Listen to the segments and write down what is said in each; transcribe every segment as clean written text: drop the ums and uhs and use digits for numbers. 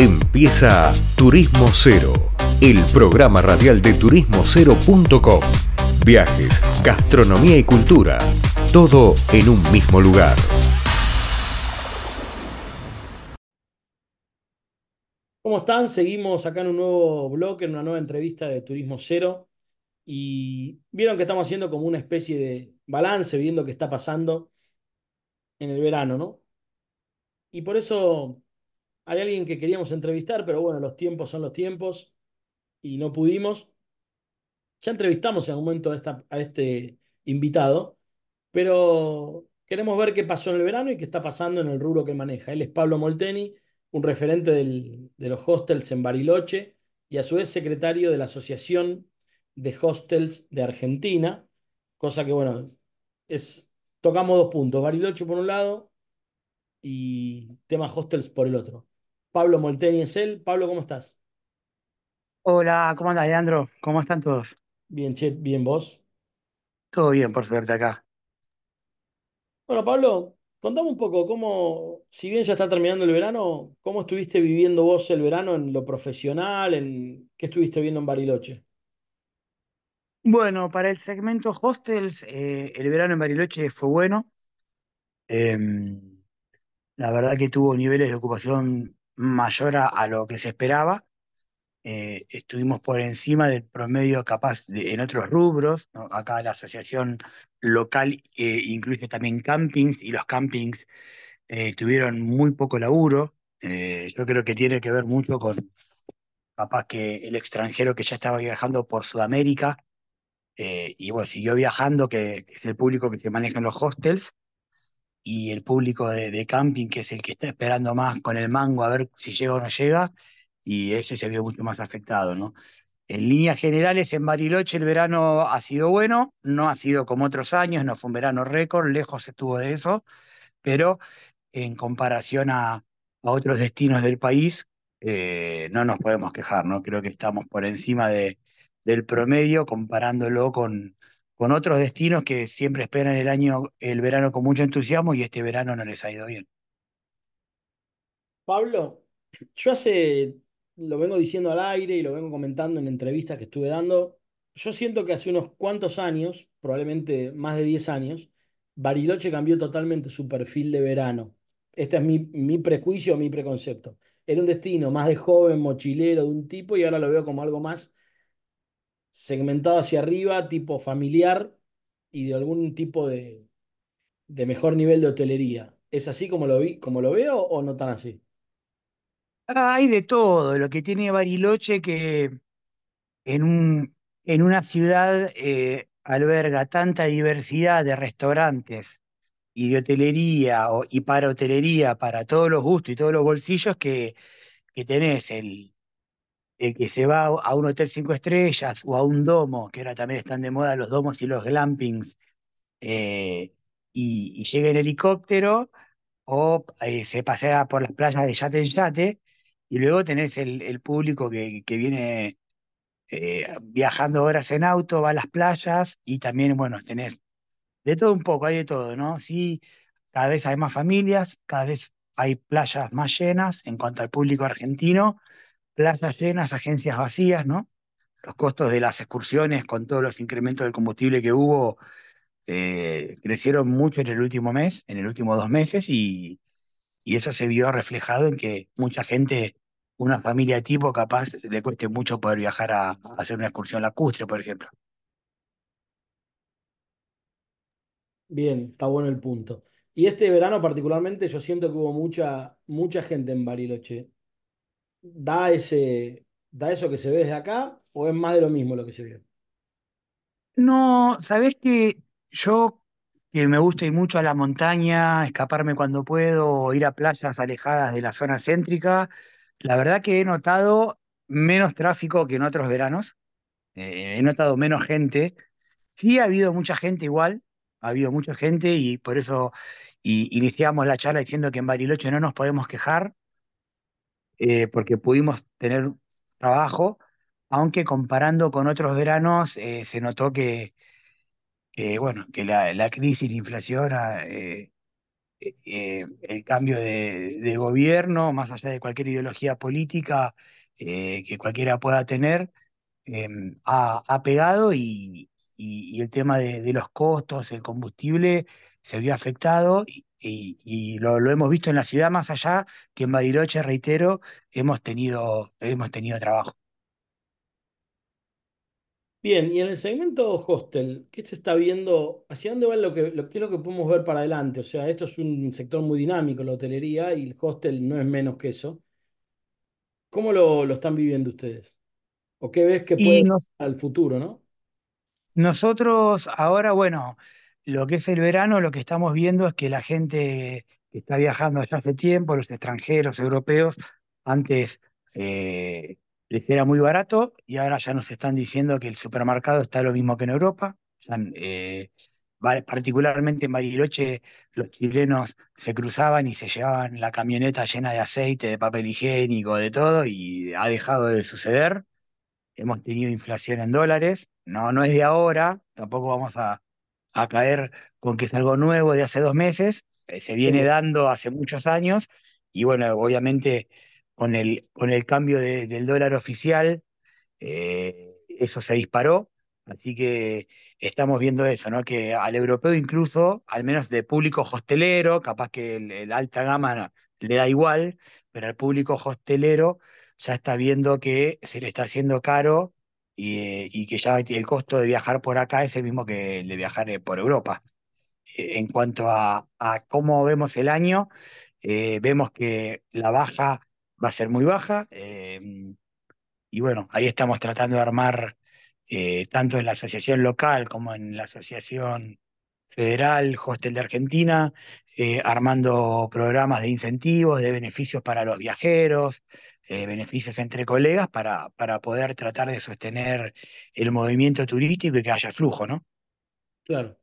Empieza Turismo Cero, el programa radial de turismocero.com. Viajes, gastronomía y cultura, todo en un mismo lugar. ¿Cómo están? Seguimos acá en un nuevo bloque, en una nueva entrevista de Turismo Cero. Y vieron que estamos haciendo como una especie de balance, viendo qué está pasando en el verano, ¿no? Y por eso hay alguien que queríamos entrevistar, pero bueno, los tiempos son los tiempos y no pudimos. Ya entrevistamos en algún momento a este invitado, pero queremos ver qué pasó en el verano y qué está pasando en el rubro que maneja. Él es Pablo Molteni, un referente de los hostels en Bariloche y a su vez secretario de la Asociación de Hostels de Argentina, cosa que, bueno, tocamos dos puntos, Bariloche por un lado y tema hostels por el otro. Pablo Molteni es él. Pablo, ¿cómo estás? Hola, ¿cómo andás, Leandro? ¿Cómo están todos? Bien, che, bien, ¿vos? Todo bien, por suerte, acá. Bueno, Pablo, contame un poco cómo, si bien ya está terminando el verano, ¿cómo estuviste viviendo vos el verano en lo profesional? ¿Qué estuviste viendo en Bariloche? Bueno, para el segmento hostels, el verano en Bariloche fue bueno. La verdad que tuvo niveles de ocupación mayor a lo que se esperaba. Estuvimos por encima del promedio capaz en otros rubros, ¿no? Acá la asociación local incluye también campings, y los campings tuvieron muy poco laburo. Yo creo que tiene que ver mucho con capaz que el extranjero que ya estaba viajando por Sudamérica y bueno, siguió viajando, que es el público que se maneja en los hostels, y el público de camping, que es el que está esperando más con el mango a ver si llega o no llega, y ese se vio mucho más afectado, ¿no? En líneas generales, en Bariloche el verano ha sido bueno, no ha sido como otros años, no fue un verano récord, lejos estuvo de eso, pero en comparación a otros destinos del país, no nos podemos quejar, ¿no? Creo que estamos por encima del promedio, comparándolo con otros destinos que siempre esperan el verano con mucho entusiasmo, y este verano no les ha ido bien. Pablo, yo lo vengo diciendo al aire y lo vengo comentando en entrevistas que estuve dando. Yo siento que hace unos cuantos años, probablemente más de 10 años, Bariloche cambió totalmente su perfil de verano. Este es mi prejuicio, mi preconcepto. Era un destino más de joven, mochilero, de un tipo, y ahora lo veo como algo más segmentado hacia arriba, tipo familiar y de algún tipo de mejor nivel de hotelería. ¿Es así como lo veo o no tan así? Hay de todo. Lo que tiene Bariloche, que en una ciudad alberga tanta diversidad de restaurantes y de hotelería y para hotelería, para todos los gustos y todos los bolsillos, que tenés el que se va a un hotel 5 estrellas o a un domo, que ahora también están de moda los domos y los glampings, y llega en helicóptero o se pasea por las playas de yate en yate. Y luego tenés el público que viene viajando horas en auto, va a las playas, y también, bueno, tenés de todo un poco, hay de todo, ¿no? Sí, cada vez hay más familias, cada vez hay playas más llenas en cuanto al público argentino, playas llenas, agencias vacías, ¿no? Los costos de las excursiones con todos los incrementos del combustible que hubo crecieron mucho en el último mes, en el último 2 meses, y eso se vio reflejado en que mucha gente, una familia tipo, capaz le cueste mucho poder viajar a hacer una excursión lacustre, por ejemplo. Bien, está bueno el punto. Y este verano particularmente yo siento que hubo mucha gente en Bariloche. ¿Da eso que se ve desde acá o es más de lo mismo lo que se vio? No, sabés que yo, que me gusta ir mucho a la montaña, escaparme cuando puedo, o ir a playas alejadas de la zona céntrica, la verdad que he notado menos tráfico que en otros veranos, he notado menos gente. Sí ha habido mucha gente igual, ha habido mucha gente, y por eso iniciamos la charla diciendo que en Bariloche no nos podemos quejar, porque pudimos tener trabajo, aunque comparando con otros veranos se notó que la crisis, la inflación el cambio de gobierno, más allá de cualquier ideología política que cualquiera pueda tener, ha pegado y el tema de los costos, el combustible, se vio afectado y lo hemos visto en la ciudad, más allá que en Bariloche, reitero, hemos tenido trabajo. Bien, y en el segmento hostel, ¿qué se está viendo? ¿Hacia dónde va qué es lo que podemos ver para adelante? O sea, esto es un sector muy dinámico, la hotelería, y el hostel no es menos que eso. ¿Cómo lo están viviendo ustedes? ¿O qué ves que puede al futuro, no? Nosotros ahora, bueno, lo que es el verano, lo que estamos viendo es que la gente que está viajando desde hace tiempo, los extranjeros, europeos, antes... les era muy barato y ahora ya nos están diciendo que el supermercado está lo mismo que en Europa. Particularmente en Bariloche, los chilenos se cruzaban y se llevaban la camioneta llena de aceite, de papel higiénico, de todo, y ha dejado de suceder. Hemos tenido inflación en dólares. No es de ahora, tampoco vamos a caer con que es algo nuevo de hace 2 meses. Se viene dando hace muchos años y bueno, obviamente... Con el cambio del dólar oficial, eso se disparó, así que estamos viendo eso, ¿no? Que al europeo incluso, al menos de público hostelero, capaz que el alta gama le da igual, pero al público hostelero ya está viendo que se le está haciendo caro y que ya el costo de viajar por acá es el mismo que el de viajar por Europa. En cuanto a cómo vemos el año, vemos que la baja... va a ser muy baja, y bueno, ahí estamos tratando de armar, tanto en la asociación local como en la asociación federal, Hostel de Argentina, armando programas de incentivos, de beneficios para los viajeros, beneficios entre colegas para poder tratar de sostener el movimiento turístico y que haya flujo, ¿no? Claro.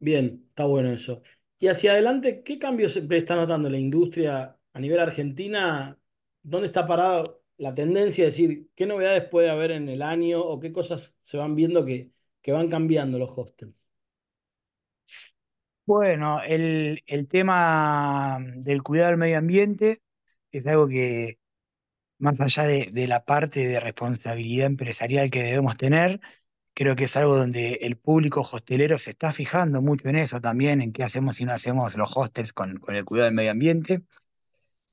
Bien, está bueno eso. Y hacia adelante, ¿qué cambios está notando la industria a nivel Argentina? ¿Dónde está parada la tendencia? Es decir, ¿qué novedades puede haber en el año o qué cosas se van viendo que van cambiando los hostels? Bueno, el tema del cuidado del medio ambiente es algo que, más allá de la parte de responsabilidad empresarial que debemos tener, creo que es algo donde el público hostelero se está fijando mucho en eso también, en qué hacemos y no hacemos los hostels con el cuidado del medio ambiente.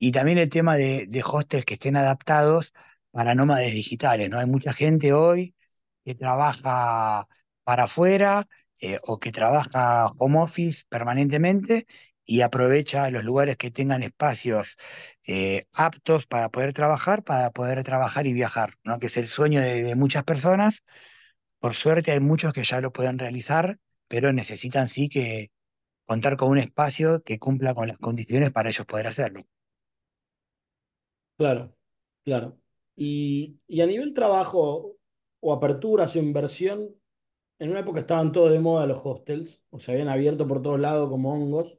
Y también el tema de hostels que estén adaptados para nómades digitales, ¿no? Hay mucha gente hoy que trabaja para afuera o que trabaja home office permanentemente y aprovecha los lugares que tengan espacios aptos para poder trabajar y viajar, ¿no? Que es el sueño de muchas personas. Por suerte hay muchos que ya lo pueden realizar, pero necesitan sí que contar con un espacio que cumpla con las condiciones para ellos poder hacerlo. Claro. Y a nivel trabajo o aperturas o inversión, en una época estaban todos de moda los hostels, o se habían abierto por todos lados como hongos,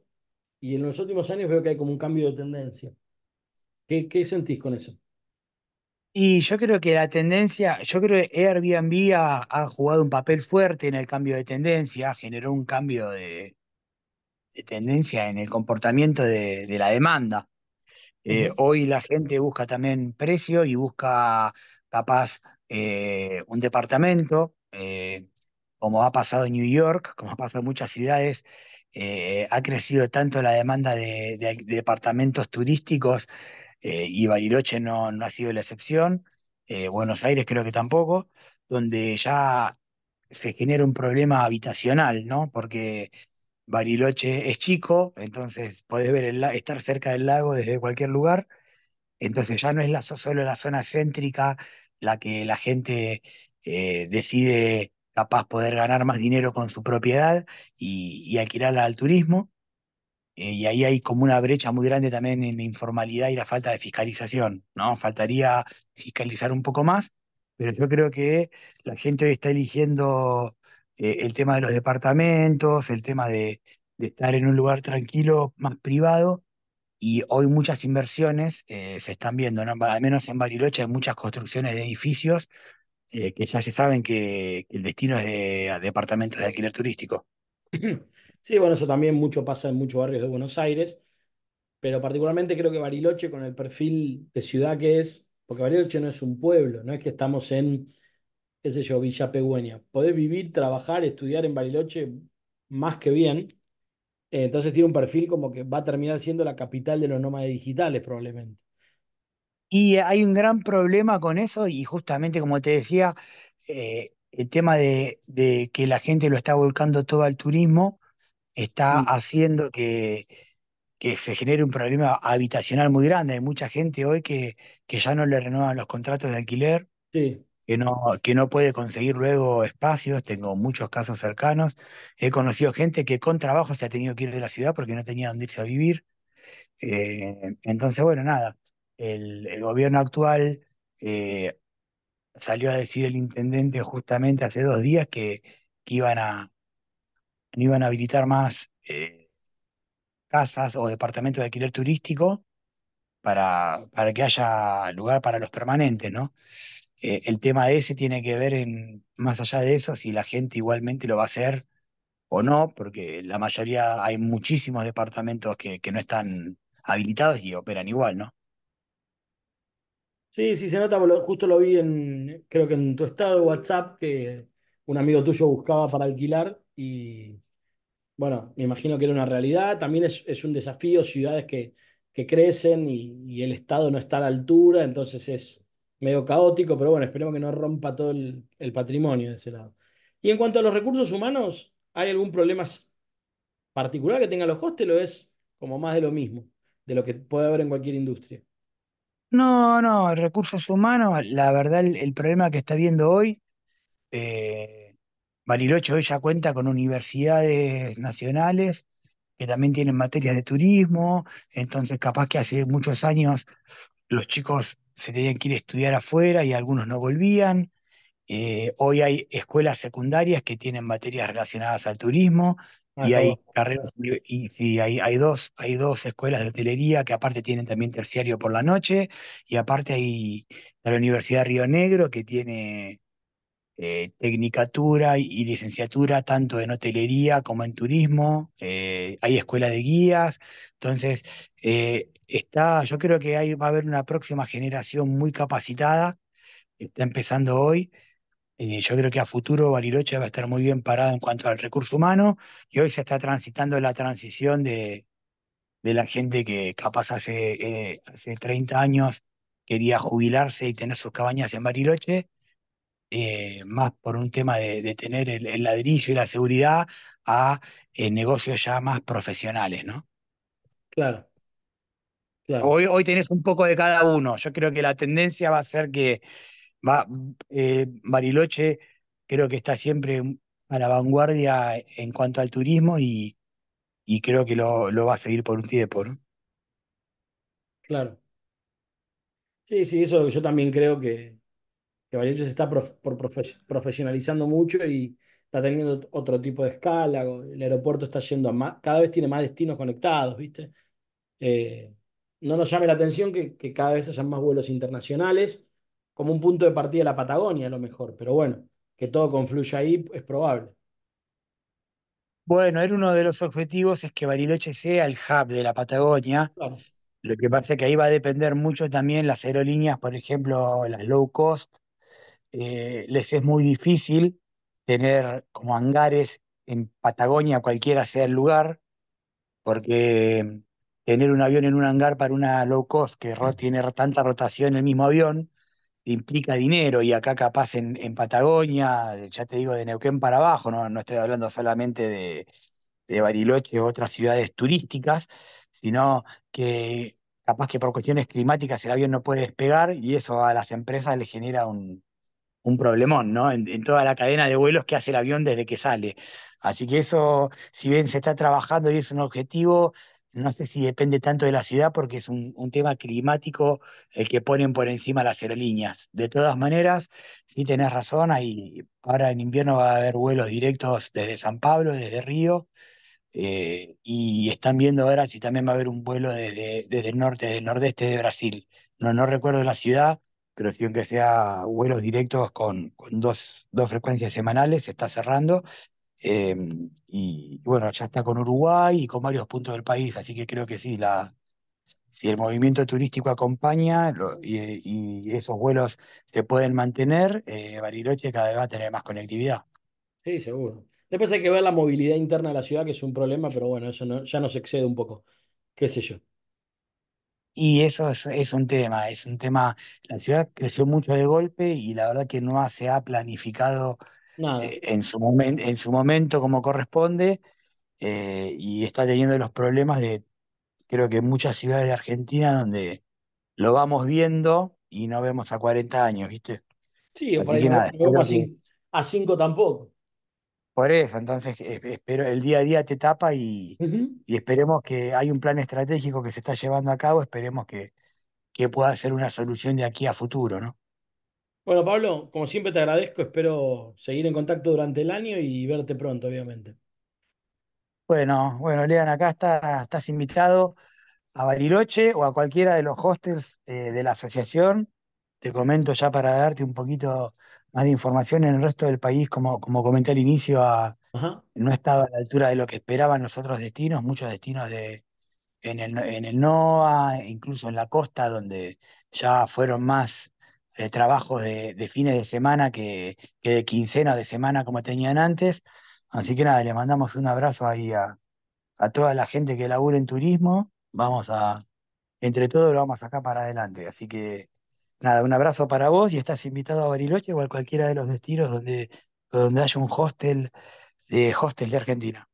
y en los últimos años veo que hay como un cambio de tendencia. ¿Qué sentís con eso? Y yo creo que Airbnb ha jugado un papel fuerte en el cambio de tendencia, generó un cambio de tendencia en el comportamiento de la demanda. Hoy la gente busca también precio y busca capaz un departamento, como ha pasado en New York, como ha pasado en muchas ciudades, ha crecido tanto la demanda de departamentos turísticos y Bariloche no ha sido la excepción, Buenos Aires creo que tampoco, donde ya se genera un problema habitacional, ¿no? Porque... Bariloche es chico, entonces podés ver estar cerca del lago desde cualquier lugar, entonces ya no es solo la zona céntrica la que la gente decide capaz poder ganar más dinero con su propiedad y alquilarla al turismo, y ahí hay como una brecha muy grande también en la informalidad y la falta de fiscalización, ¿no? Faltaría fiscalizar un poco más, pero yo creo que la gente hoy está eligiendo... el tema de los departamentos, el tema de estar en un lugar tranquilo, más privado, y hoy muchas inversiones se están viendo, ¿no? Al menos en Bariloche hay muchas construcciones de edificios que ya se saben que el destino es de departamentos de alquiler turístico. Sí, bueno, eso también mucho pasa en muchos barrios de Buenos Aires, pero particularmente creo que Bariloche, con el perfil de ciudad que es, porque Bariloche no es un pueblo, no es que estamos en, qué sé yo, Villa Pehuenia. Podés vivir, trabajar, estudiar en Bariloche más que bien. Entonces tiene un perfil como que va a terminar siendo la capital de los nómades digitales, probablemente. Y hay un gran problema con eso y justamente como te decía, el tema de que la gente lo está volcando todo al turismo está Mm. haciendo que se genere un problema habitacional muy grande. Hay mucha gente hoy que ya no le renuevan los contratos de alquiler, Sí, que no puede conseguir luego espacios. Tengo muchos casos cercanos. He conocido gente que con trabajo se ha tenido que ir de la ciudad porque no tenía dónde irse a vivir. Entonces, bueno, nada, el gobierno actual eh, salió a decir el intendente justamente hace 2 días que no iban a habilitar más casas o departamentos de alquiler turístico para que haya lugar para los permanentes, ¿no? El tema ese tiene que ver más allá de eso, si la gente igualmente lo va a hacer o no, porque la mayoría hay muchísimos departamentos que no están habilitados y operan igual, ¿no? sí, se nota, justo lo vi creo que en tu estado de WhatsApp, que un amigo tuyo buscaba para alquilar y... Bueno, me imagino que era una realidad. También es un desafío, ciudades que crecen y el Estado no está a la altura, entonces es medio caótico, pero bueno, esperemos que no rompa todo el patrimonio de ese lado. Y en cuanto a los recursos humanos, ¿hay algún problema particular que tengan los hostels o es como más de lo mismo, de lo que puede haber en cualquier industria? No, recursos humanos, la verdad el problema que está viendo hoy, eh, Bariloche hoy ya cuenta con universidades nacionales que también tienen materias de turismo, entonces capaz que hace muchos años los chicos se tenían que ir a estudiar afuera y algunos no volvían. Hoy hay escuelas secundarias que tienen materias relacionadas al turismo Ah, y está hay bueno. carreras y sí, hay dos escuelas de hotelería que aparte tienen también terciario por la noche y aparte hay la Universidad de Río Negro que tiene tecnicatura y licenciatura tanto en hotelería como en turismo, hay escuela de guías, entonces yo creo que va a haber una próxima generación muy capacitada, está empezando hoy, yo creo que a futuro Bariloche va a estar muy bien parado en cuanto al recurso humano y hoy se está transitando la transición de la gente que capaz hace 30 años quería jubilarse y tener sus cabañas en Bariloche más por un tema de tener el ladrillo y la seguridad a negocios ya más profesionales, ¿no? Claro, claro. Hoy tenés un poco de cada uno. Yo creo que la tendencia va a ser que va, Bariloche creo que está siempre a la vanguardia en cuanto al turismo y creo que lo va a seguir por un tiempo, ¿no? Claro. Sí, eso yo también creo que Bariloche se está profesionalizando mucho y está teniendo otro tipo de escala. El aeropuerto está yendo a más, cada vez tiene más destinos conectados, ¿viste? Eh, No nos llame la atención que cada vez hayan más vuelos internacionales, como un punto de partida de la Patagonia, a lo mejor, pero bueno, que todo confluya ahí es probable. Bueno, era uno de los objetivos es que Bariloche sea el hub de la Patagonia. Claro, Lo que pasa es que ahí va a depender mucho también las aerolíneas, por ejemplo, las low cost, les es muy difícil tener como hangares en Patagonia, cualquiera sea el lugar, porque tener un avión en un hangar para una low cost que tiene tanta rotación el mismo avión implica dinero y acá capaz en Patagonia, ya te digo de Neuquén para abajo, no estoy hablando solamente de Bariloche o otras ciudades turísticas, sino que capaz que por cuestiones climáticas el avión no puede despegar y eso a las empresas les genera un problemón, ¿no? En toda la cadena de vuelos que hace el avión desde que sale. Así que eso, si bien se está trabajando y es un objetivo, no sé si depende tanto de la ciudad porque es un tema climático el que ponen por encima las aerolíneas. De todas maneras, sí tenés razón, ahora en invierno va a haber vuelos directos desde San Pablo, desde Río, y están viendo ahora si también va a haber un vuelo desde el nordeste de Brasil. No recuerdo la ciudad, pero si aunque sea vuelos directos con dos frecuencias semanales, se está cerrando. Y bueno, ya está con Uruguay y con varios puntos del país, así que creo que sí, si el movimiento turístico acompaña y esos vuelos se pueden mantener, Bariloche cada vez va a tener más conectividad. Sí, seguro. Después hay que ver la movilidad interna de la ciudad, que es un problema, pero bueno, eso no, ya nos excede un poco, qué sé yo. Y eso es un tema, La ciudad creció mucho de golpe y la verdad que no se ha planificado Nada. En su momento como corresponde, y está teniendo los problemas de, creo que en muchas ciudades de Argentina, donde lo vamos viendo y no vemos a 40 años, ¿viste? Sí, o por ahí no vemos a 5 tampoco. Por eso, entonces espero, el día a día te tapa y esperemos que hay un plan estratégico que se está llevando a cabo, esperemos que pueda ser una solución de aquí a futuro, ¿no? Bueno, Pablo, como siempre te agradezco, espero seguir en contacto durante el año y verte pronto, obviamente. Bueno, Lean, acá estás invitado a Bariloche o a cualquiera de los hostels de la asociación. Te comento ya para darte un poquito más de información en el resto del país, como comenté al inicio, Ajá. no estaba a la altura de lo que esperaban los otros destinos, muchos destinos en el NOA, incluso en la costa, donde ya fueron más trabajos de fines de semana que de quincena de semana como tenían antes. Así que nada, le mandamos un abrazo ahí a toda la gente que labura en turismo. Entre todos lo vamos a sacar para adelante, así que nada, un abrazo para vos y estás invitado a Bariloche o a cualquiera de los destinos donde haya un hostel de Argentina.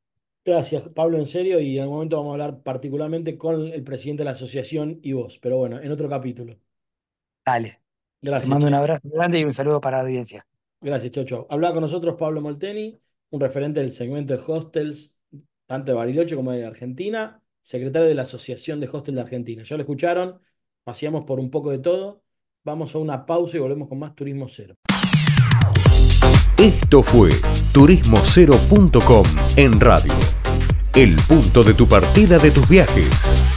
Gracias, Pablo, en serio, y en algún momento vamos a hablar particularmente con el presidente de la asociación y vos, pero bueno, en otro capítulo. Dale. Gracias. Te mando un abrazo grande y un saludo para la audiencia. Gracias, chau, chau. Hablaba con nosotros Pablo Molteni, un referente del segmento de hostels, tanto de Bariloche como de Argentina, secretario de la Asociación de Hostels de Argentina. Ya lo escucharon, paseamos por un poco de todo. Vamos a una pausa y volvemos con más Turismo Cero. Esto fue turismocero.com en radio. El punto de tu partida de tus viajes.